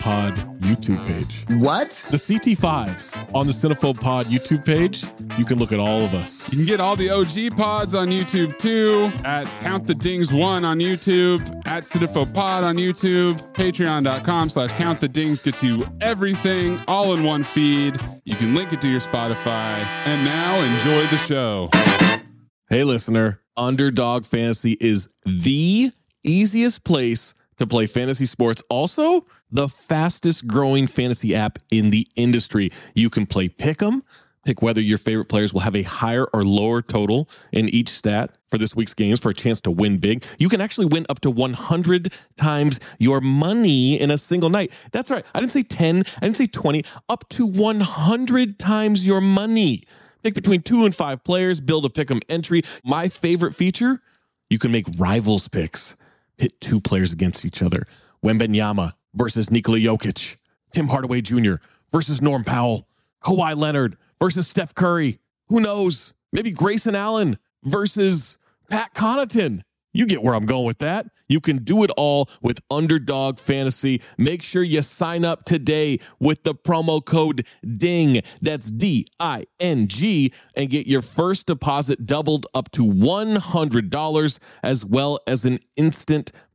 Pod YouTube page. What? The CT5s on the Cinephobe Pod YouTube page. You can look at all of us. You can get all the OG pods on YouTube too, at Count the Dings 1 on YouTube, at Cinephobe Pod on YouTube. Patreon.com/Count the Dings gets you everything all in one feed. You can link it to your Spotify. And now enjoy the show. Hey listener, Underdog Fantasy is the easiest place to play fantasy sports. Also, the fastest growing fantasy app in the industry. You can play Pick'em, pick whether your favorite players will have a higher or lower total in each stat for this week's games for a chance to win big. You can actually win up to 100 times your money in a single night. That's right. I didn't say 10. I didn't say 20. Up to 100 times your money. Pick between 2 and 5 players. Build a Pick'em entry. My favorite feature, you can make rivals picks. Pit 2 players against each other. Wembenyama versus Nikola Jokic. Tim Hardaway Jr. versus Norm Powell. Kawhi Leonard versus Steph Curry. Who knows? Maybe Grayson Allen versus Pat Connaughton. You get where I'm going with that. You can do it all with Underdog Fantasy. Make sure you sign up today with the promo code DING. That's D-I-N-G. And get your first deposit doubled up to $100, as well as an instant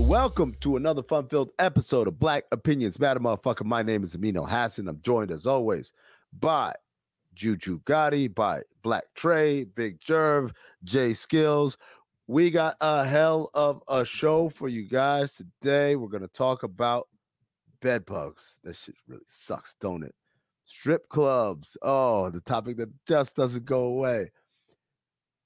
Welcome to another fun-filled episode of Black Opinions Matter, motherfucker. My name is Amino Hassan. I'm joined, as always, by Juju Gotti, by Black Trey, Big Jerv, Jay Skills. We got a hell of a show for you guys today. We're going to talk about bed bugs. That shit really sucks, don't it? Strip clubs. Oh, the topic that just doesn't go away.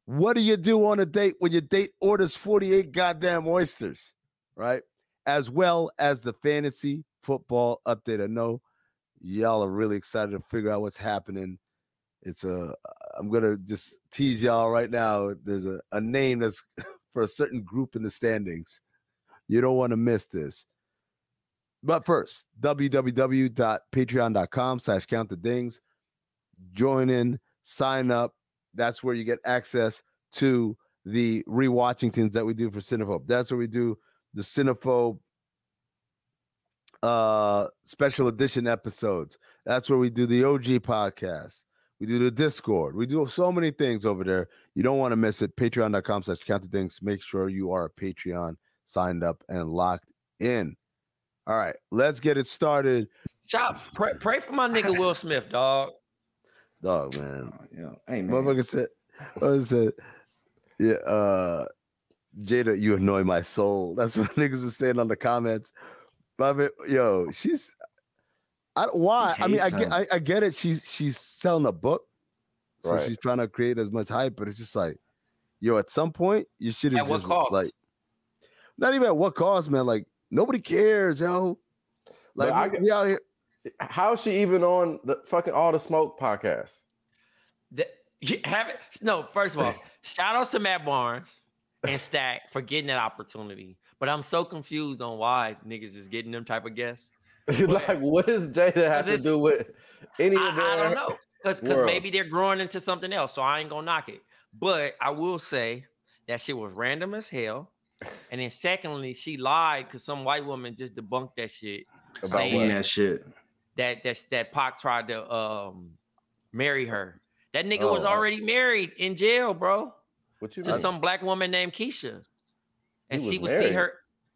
What do you do on a date when your date orders 48 goddamn oysters? Right, as well as the fantasy football update. I know y'all are really excited to figure out what's happening. I'm gonna just tease y'all right now. There's a name that's for a certain group in the standings. You don't want to miss this. But first, www.patreon.com/Count the Dings. Join in, sign up. That's where you get access to the rewatching things that we do for Cinephobe. That's what we do. The Cinephobe special edition episodes. That's where we do the OG podcast. We do the Discord. We do so many things over there. You don't want to miss it. Patreon.com/CountTheDings. Make sure you are a Patreon signed up and locked in. All right, let's get it started. Shop, pray for my nigga Will Smith, dog. Dog, man. Oh, yeah. Hey, man. Motherfucker said, yeah, Jada, you annoy my soul. That's what niggas was saying on the comments. But I mean, yo, she's, I don't, why? I mean, I get it. She's selling a book, so right. She's trying to create as much hype. But it's just like, yo, at some point, you should have just cost? Like, not even at what cost, man. Like nobody cares, yo. Like we out here. How is she even on the fucking All the Smoke podcast? First of all, shout out to Matt Barnes and Stack for getting that opportunity. But I'm so confused on why niggas is getting them type of guests. Like, what does Jada have to do with any of that? I don't know. Because maybe they're growing into something else, so I ain't going to knock it. But I will say that shit was random as hell. And then secondly, she lied because some white woman just debunked that shit. About saying that shit. That Pac tried to marry her. That nigga was already married in jail, bro. What you mean? To some black woman named Keisha. And she would see her.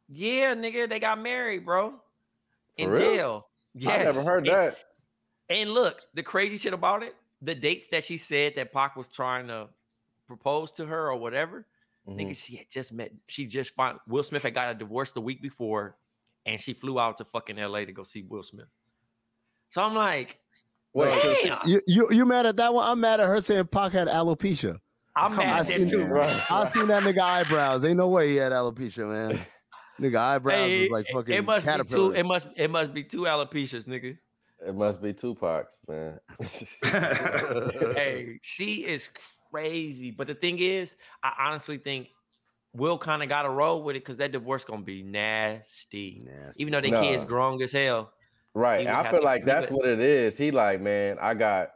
Yeah, nigga, they got married, bro. In jail. Yes. I never heard that. And look, the crazy shit about it, the dates that she said that Pac was trying to propose to her or whatever, nigga, she had just met. She just found Will Smith had got a divorce the week before, and she flew out to fucking LA to go see Will Smith. So I'm like, well, you mad at that one? I'm mad at her saying Pac had alopecia. I'm mad at that too, bro. I seen that nigga eyebrows. Ain't no way he had alopecia, man. Nigga eyebrows is like fucking caterpillars. It must be two alopecias, nigga. It must be Tupac's, man. Hey, she is crazy. But the thing is, I honestly think Will kind of got to roll with it because that divorce gonna be nasty. Even though their kids grown as hell. Right. I feel like that's what it is. He like, man, I got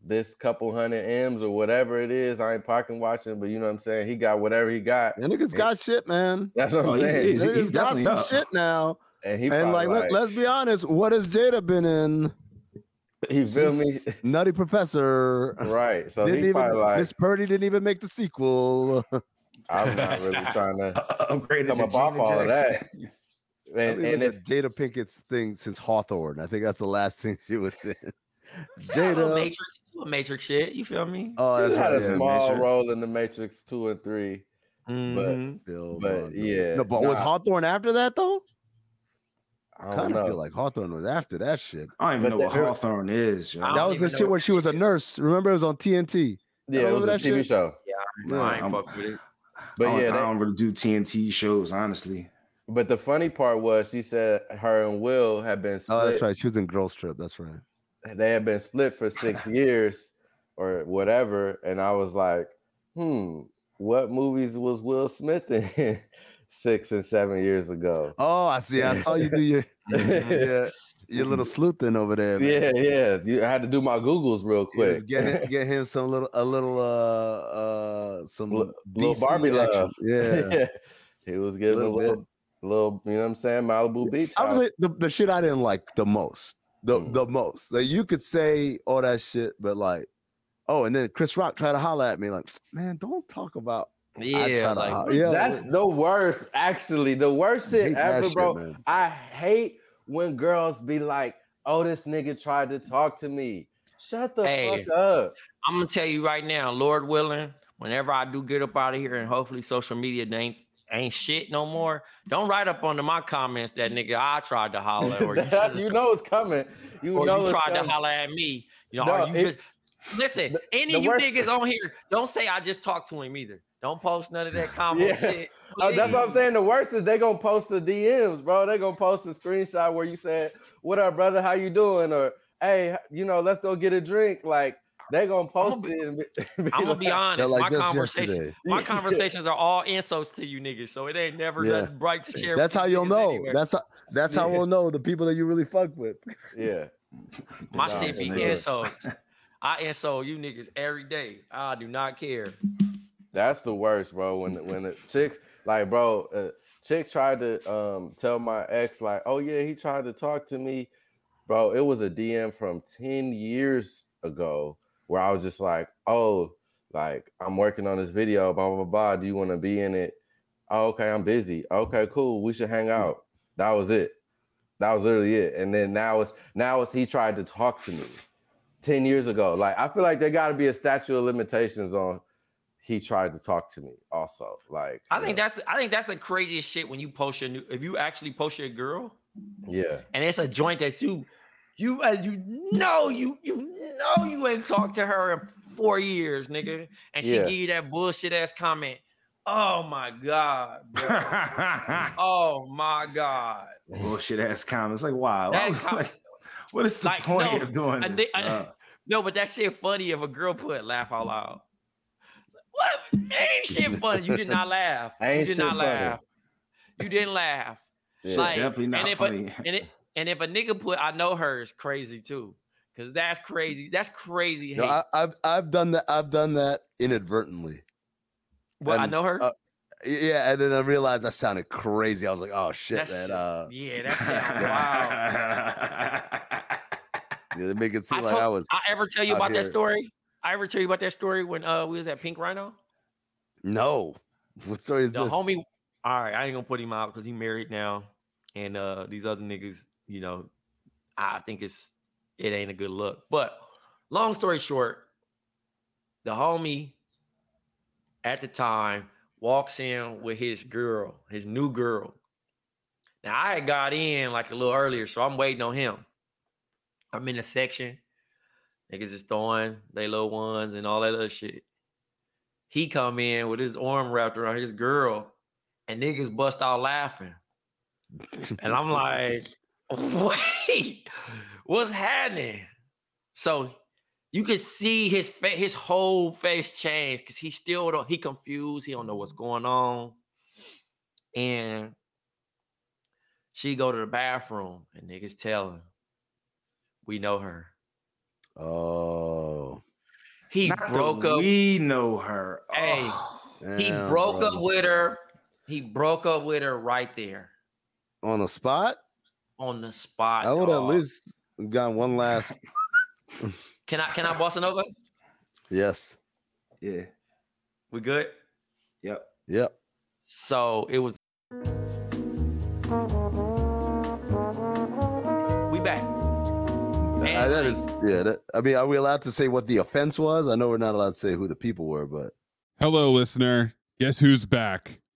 this couple hundred M's or whatever it is. I ain't pocket watching, but you know what I'm saying? He got whatever he got. The niggas got shit, man. That's what I'm saying. He's got some shit now. And like, let's be honest, what has Jada been in? You feel me? Nutty Professor. Right. So he probably like... Miss Purdy didn't even make the sequel. I'm not really trying to upgrade him above all of that. And it's Jada Pinkett's thing since Hawthorne. I think that's the last thing she was in. Jada, Matrix shit. You feel me? Oh, she had a small role in the Matrix 2 and 3, but yeah. No, but was Hawthorne after that though? I kind of feel like Hawthorne was after that shit. I don't even know what Hawthorne is. That was the shit where she was a nurse. Remember, it was on TNT. Yeah, it was a TV show. Yeah, I ain't fuck with it. But yeah, I don't really do TNT shows, honestly. But the funny part was she said her and Will had been split. Oh, that's right. She was in Girls Trip. That's right. They had been split for 6 years or whatever. And I was like, what movies was Will Smith in 6 and 7 years ago? Oh, I see. I saw you do your little sleuthing over there, man. Yeah. I had to do my Googles real quick. Get him some little Barbie love. Yeah. He was getting a little, you know what I'm saying, Malibu Beach. I was like, the shit I didn't like the most. The most. Like you could say all that shit, but like, oh, and then Chris Rock tried to holler at me, like, man, don't talk about. Yeah, like, that's the worst, actually. The worst shit ever, bro. Shit, I hate when girls be like, oh, this nigga tried to talk to me. Shut the fuck up. I'm gonna tell you right now, Lord willing, whenever I do get up out of here and hopefully social media ain't shit no more. Don't write up under my comments that nigga I tried to holler or you know it's coming. You tried to holler at me. You know, listen, any of you niggas on here, don't say I just talked to him either. Don't post none of that comment shit. That's what I'm saying. The worst is they gonna post the DMs, bro. They gonna post a screenshot where you said, what up, brother? How you doing? Or hey, you know, let's go get a drink. Like they gonna post it. I'm gonna be honest. Like my conversations are all insults to you niggas, so it ain't never nothing bright to share. That's how you'll know. Anywhere. That's how we'll know the people that you really fuck with. Yeah, my shit be insults. I insult you niggas every day. I do not care. That's the worst, bro. When the chicks like, bro, chick tried to tell my ex, like, oh yeah, he tried to talk to me. Bro, it was a DM from 10 years ago where I was just like, oh, like, I'm working on this video, blah, blah, blah. Do you want to be in it? Oh, okay, I'm busy. Okay, cool. We should hang out. That was it. That was literally it. And then now it's he tried to talk to me 10 years ago. Like, I feel like there got to be a statute of limitations on he tried to talk to me also. Like, I think that's the craziest shit when you post your if you actually post your girl. Yeah. And it's a joint that you know you ain't talked to her in 4 years, nigga. And she give you that bullshit ass comment. Oh my God, bro. Oh my God. Bullshit ass comments. Like, wow. Like, what is the point of doing this? No, but that shit funny if a girl put laugh out loud. What? Ain't shit funny. You did not laugh. You didn't laugh. Yeah, like, definitely not funny. And if a nigga put I know her is crazy too. Cause that's crazy. That's crazy. No, I've done that. I've done that inadvertently. Well, I know her. Yeah, and then I realized I sounded crazy. I was like, "Oh shit, man!" Yeah, that sounds wild. Yeah, they make it seem like I was. I ever tell you about that story? I ever tell you about that story when we was at Pink Rhino? No, what story is this? The homie. All right, I ain't gonna put him out because he married now, and these other niggas, you know, I think it ain't a good look. But long story short, the homie at the time walks in with his girl, his new girl. Now I had got in like a little earlier, so I'm waiting on him. I'm in the section, niggas is throwing they little ones and all that other shit. He come in with his arm wrapped around his girl, and niggas bust out laughing. And I'm like, wait, what's happening? So you could see his whole face change because he still don't. He confused. He don't know what's going on. And she go to the bathroom, and niggas tell him, "We know her." Oh, he broke up. We know her. Oh, hey, damn, he broke up with her. He broke up with her right there. On the spot. On the spot. I would at least got one last. Can I boss it over? Yes. Yeah. We good? Yep. Yep. So it was. We back. That is, yeah. I mean, are we allowed to say what the offense was? I know we're not allowed to say who the people were, but. Hello, listener. Guess who's back?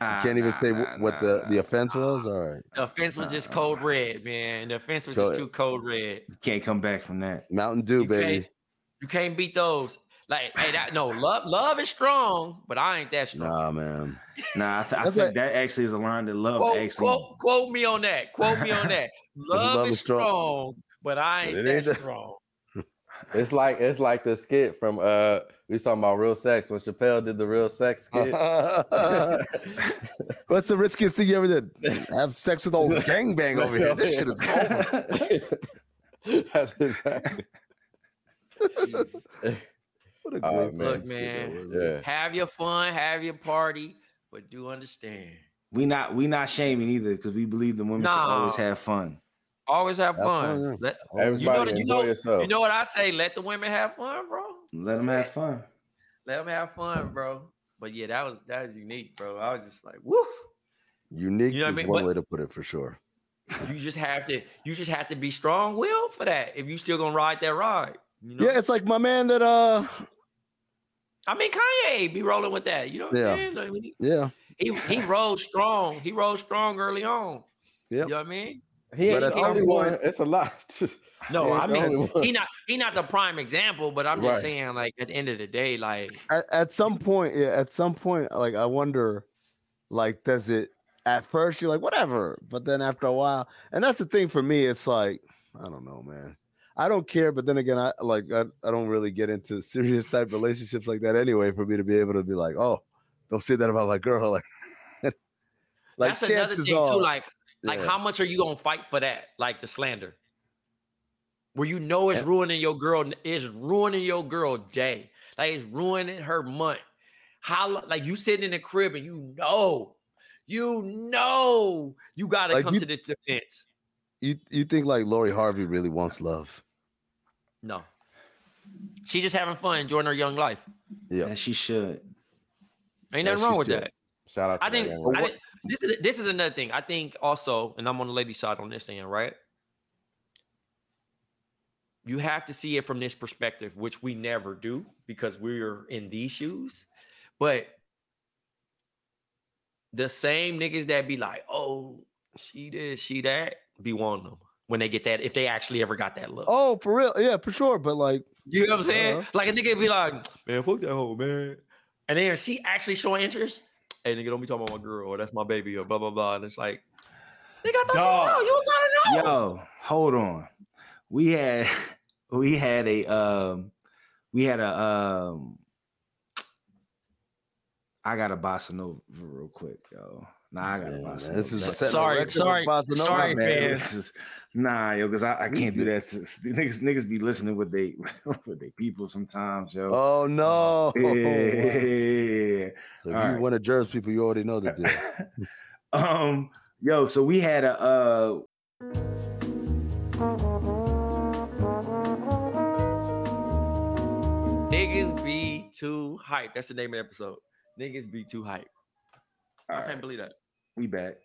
You can't even say what the offense was? All right. The offense was just code red, man. The offense was just too code red. You can't come back from that. Mountain Dew, baby. You can't beat those. Like, hey, love is strong, but I ain't that strong. Nah, man. Nah, I think that actually is a line that love actually. Quote me on that. Love is strong, but I ain't that strong. It's like the skit from we was talking about Real Sex when Chappelle did the Real Sex skit. What's the riskiest thing you ever did? Have sex with old gangbang over here. This shit is cold. That's exactly. What a great look, man. Yeah. Have your fun, have your party, but do understand. We not shaming either because we believe the women should always have fun. Always have fun. Everybody enjoy yourself. You know what I say? Let the women have fun, bro. Let them have fun. Let them have fun, bro. But yeah, that was unique, bro. I was just like, woof. Unique is one way to put it for sure. You just have to be strong-willed for that. If you still gonna ride that ride, you know? Yeah, it's like my man that Kanye be rolling with that. You know what I'm saying? Like, he rode strong. He rode strong early on. Yeah, you know what I mean. But it's a lot. No, I mean he not the prime example, but I'm just saying, like at the end of the day, like at some point, like I wonder, like does it? At first you're like whatever, but then after a while, and that's the thing for me. It's like I don't know, man. I don't care, but then again, I don't really get into serious type relationships like that anyway. For me to be able to be like, oh, don't say that about my girl. Like that's another thing too. Like, how much are you gonna fight for that? Like the slander, where you know it's ruining your girl, it's ruining your girl day, like it's ruining her month. How like you sitting in the crib and you know you gotta like come to this defense. You think like Lori Harvey really wants love? No, she's just having fun, enjoying her young life. Yeah, and she should. Ain't nothing wrong with that. Shout out. I think this is another thing. I think also, and I'm on the lady side on this thing, right? You have to see it from this perspective, which we never do because we're in these shoes. But the same niggas that be like, oh, she this, she that, be wanting them when they get that, if they actually ever got that look. Oh, for real? Yeah, for sure. But like, you know what I'm saying? Like a nigga be like, man, fuck that hoe, man. And then if she actually showing interest, hey, nigga, don't be talking about my girl, or that's my baby, or blah, blah, blah. And it's like, nigga, I thought you gotta know. Yo, hold on. We had a I got a bossa nova real quick, yo. Nah, I got a bossa nova. This is sorry, man. This is, nah, yo, because I can't do that. Niggas be listening with they people sometimes, yo. Oh no. Yeah. So if all you right. One of Jerv's people, you already know the deal. Yo, so we had a Niggas Be Too Hype. That's the name of the episode. Niggas Be Too Hype. All right. Can't believe that. We back.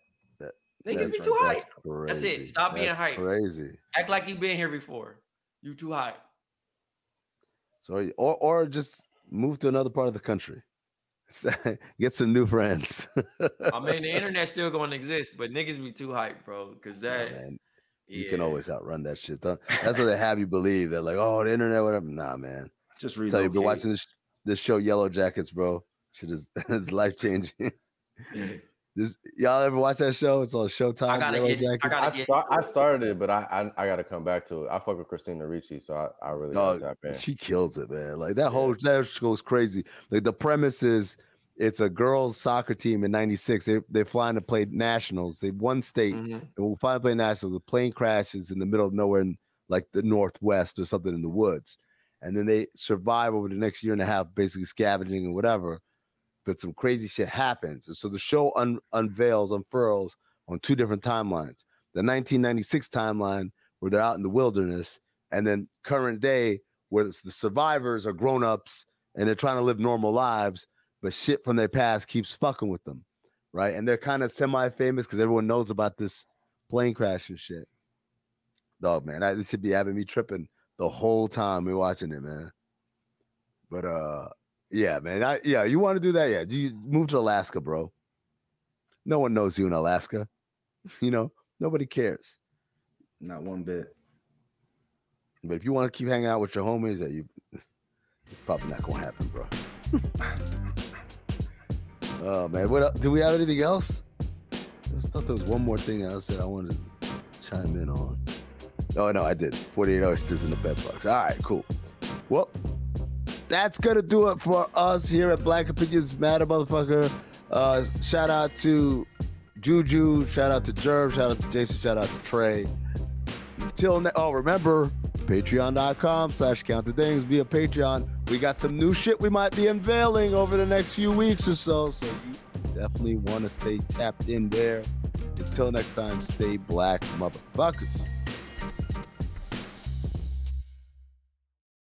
Niggas be too hype. That's it. Stop being hype. Crazy. Act like you've been here before. You too hype. So or just move to another part of the country. Get some new friends. I mean, the internet's still going to exist, but niggas be too hype, bro. Because that you can always outrun that shit. That's what they have you believe. They're like, oh, the internet, whatever. Nah, man. Just read. Tell you, been watching this show, Yellow Jackets, bro. Shit is life changing. This y'all ever watch that show? It's on Showtime. I started it, but I gotta come back to it. I fuck with Christina Ricci, so I really gotta tap in. She kills it, man. Like that whole that goes crazy. Like the premise is, it's a girls' soccer team in '96. They're flying to play nationals. They won state. They were flying to play nationals. The plane crashes in the middle of nowhere in like the Northwest or something in the woods, and then they survive over the next year and a half, basically scavenging and whatever. But some crazy shit happens. And so the show unfurls on two different timelines. The 1996 timeline, where they're out in the wilderness, and then current day, where the survivors are grown-ups and they're trying to live normal lives, but shit from their past keeps fucking with them, right? And they're kind of semi-famous because everyone knows about this plane crash and shit. Dog, man, this should be having me tripping the whole time we're watching it, man. But, yeah, man. You want to do that? Yeah. You move to Alaska, bro. No one knows you in Alaska. You know, nobody cares. Not one bit. But if you want to keep hanging out with your homies, it's probably not going to happen, bro. Oh, man. What else? Do we have anything else? I just thought there was one more thing I wanted to chime in on. Oh, no, I didn't. 48 oysters in the bedbugs. All right, cool. Well, that's going to do it for us here at Black Opinions Matter, motherfucker. Shout out to Juju. Shout out to Jerv. Shout out to Jason. Shout out to Trey. Until now, remember, patreon.com/countthe dings. Be a Patreon. We got some new shit we might be unveiling over the next few weeks or so. So you definitely want to stay tapped in there. Until next time, stay black, motherfuckers.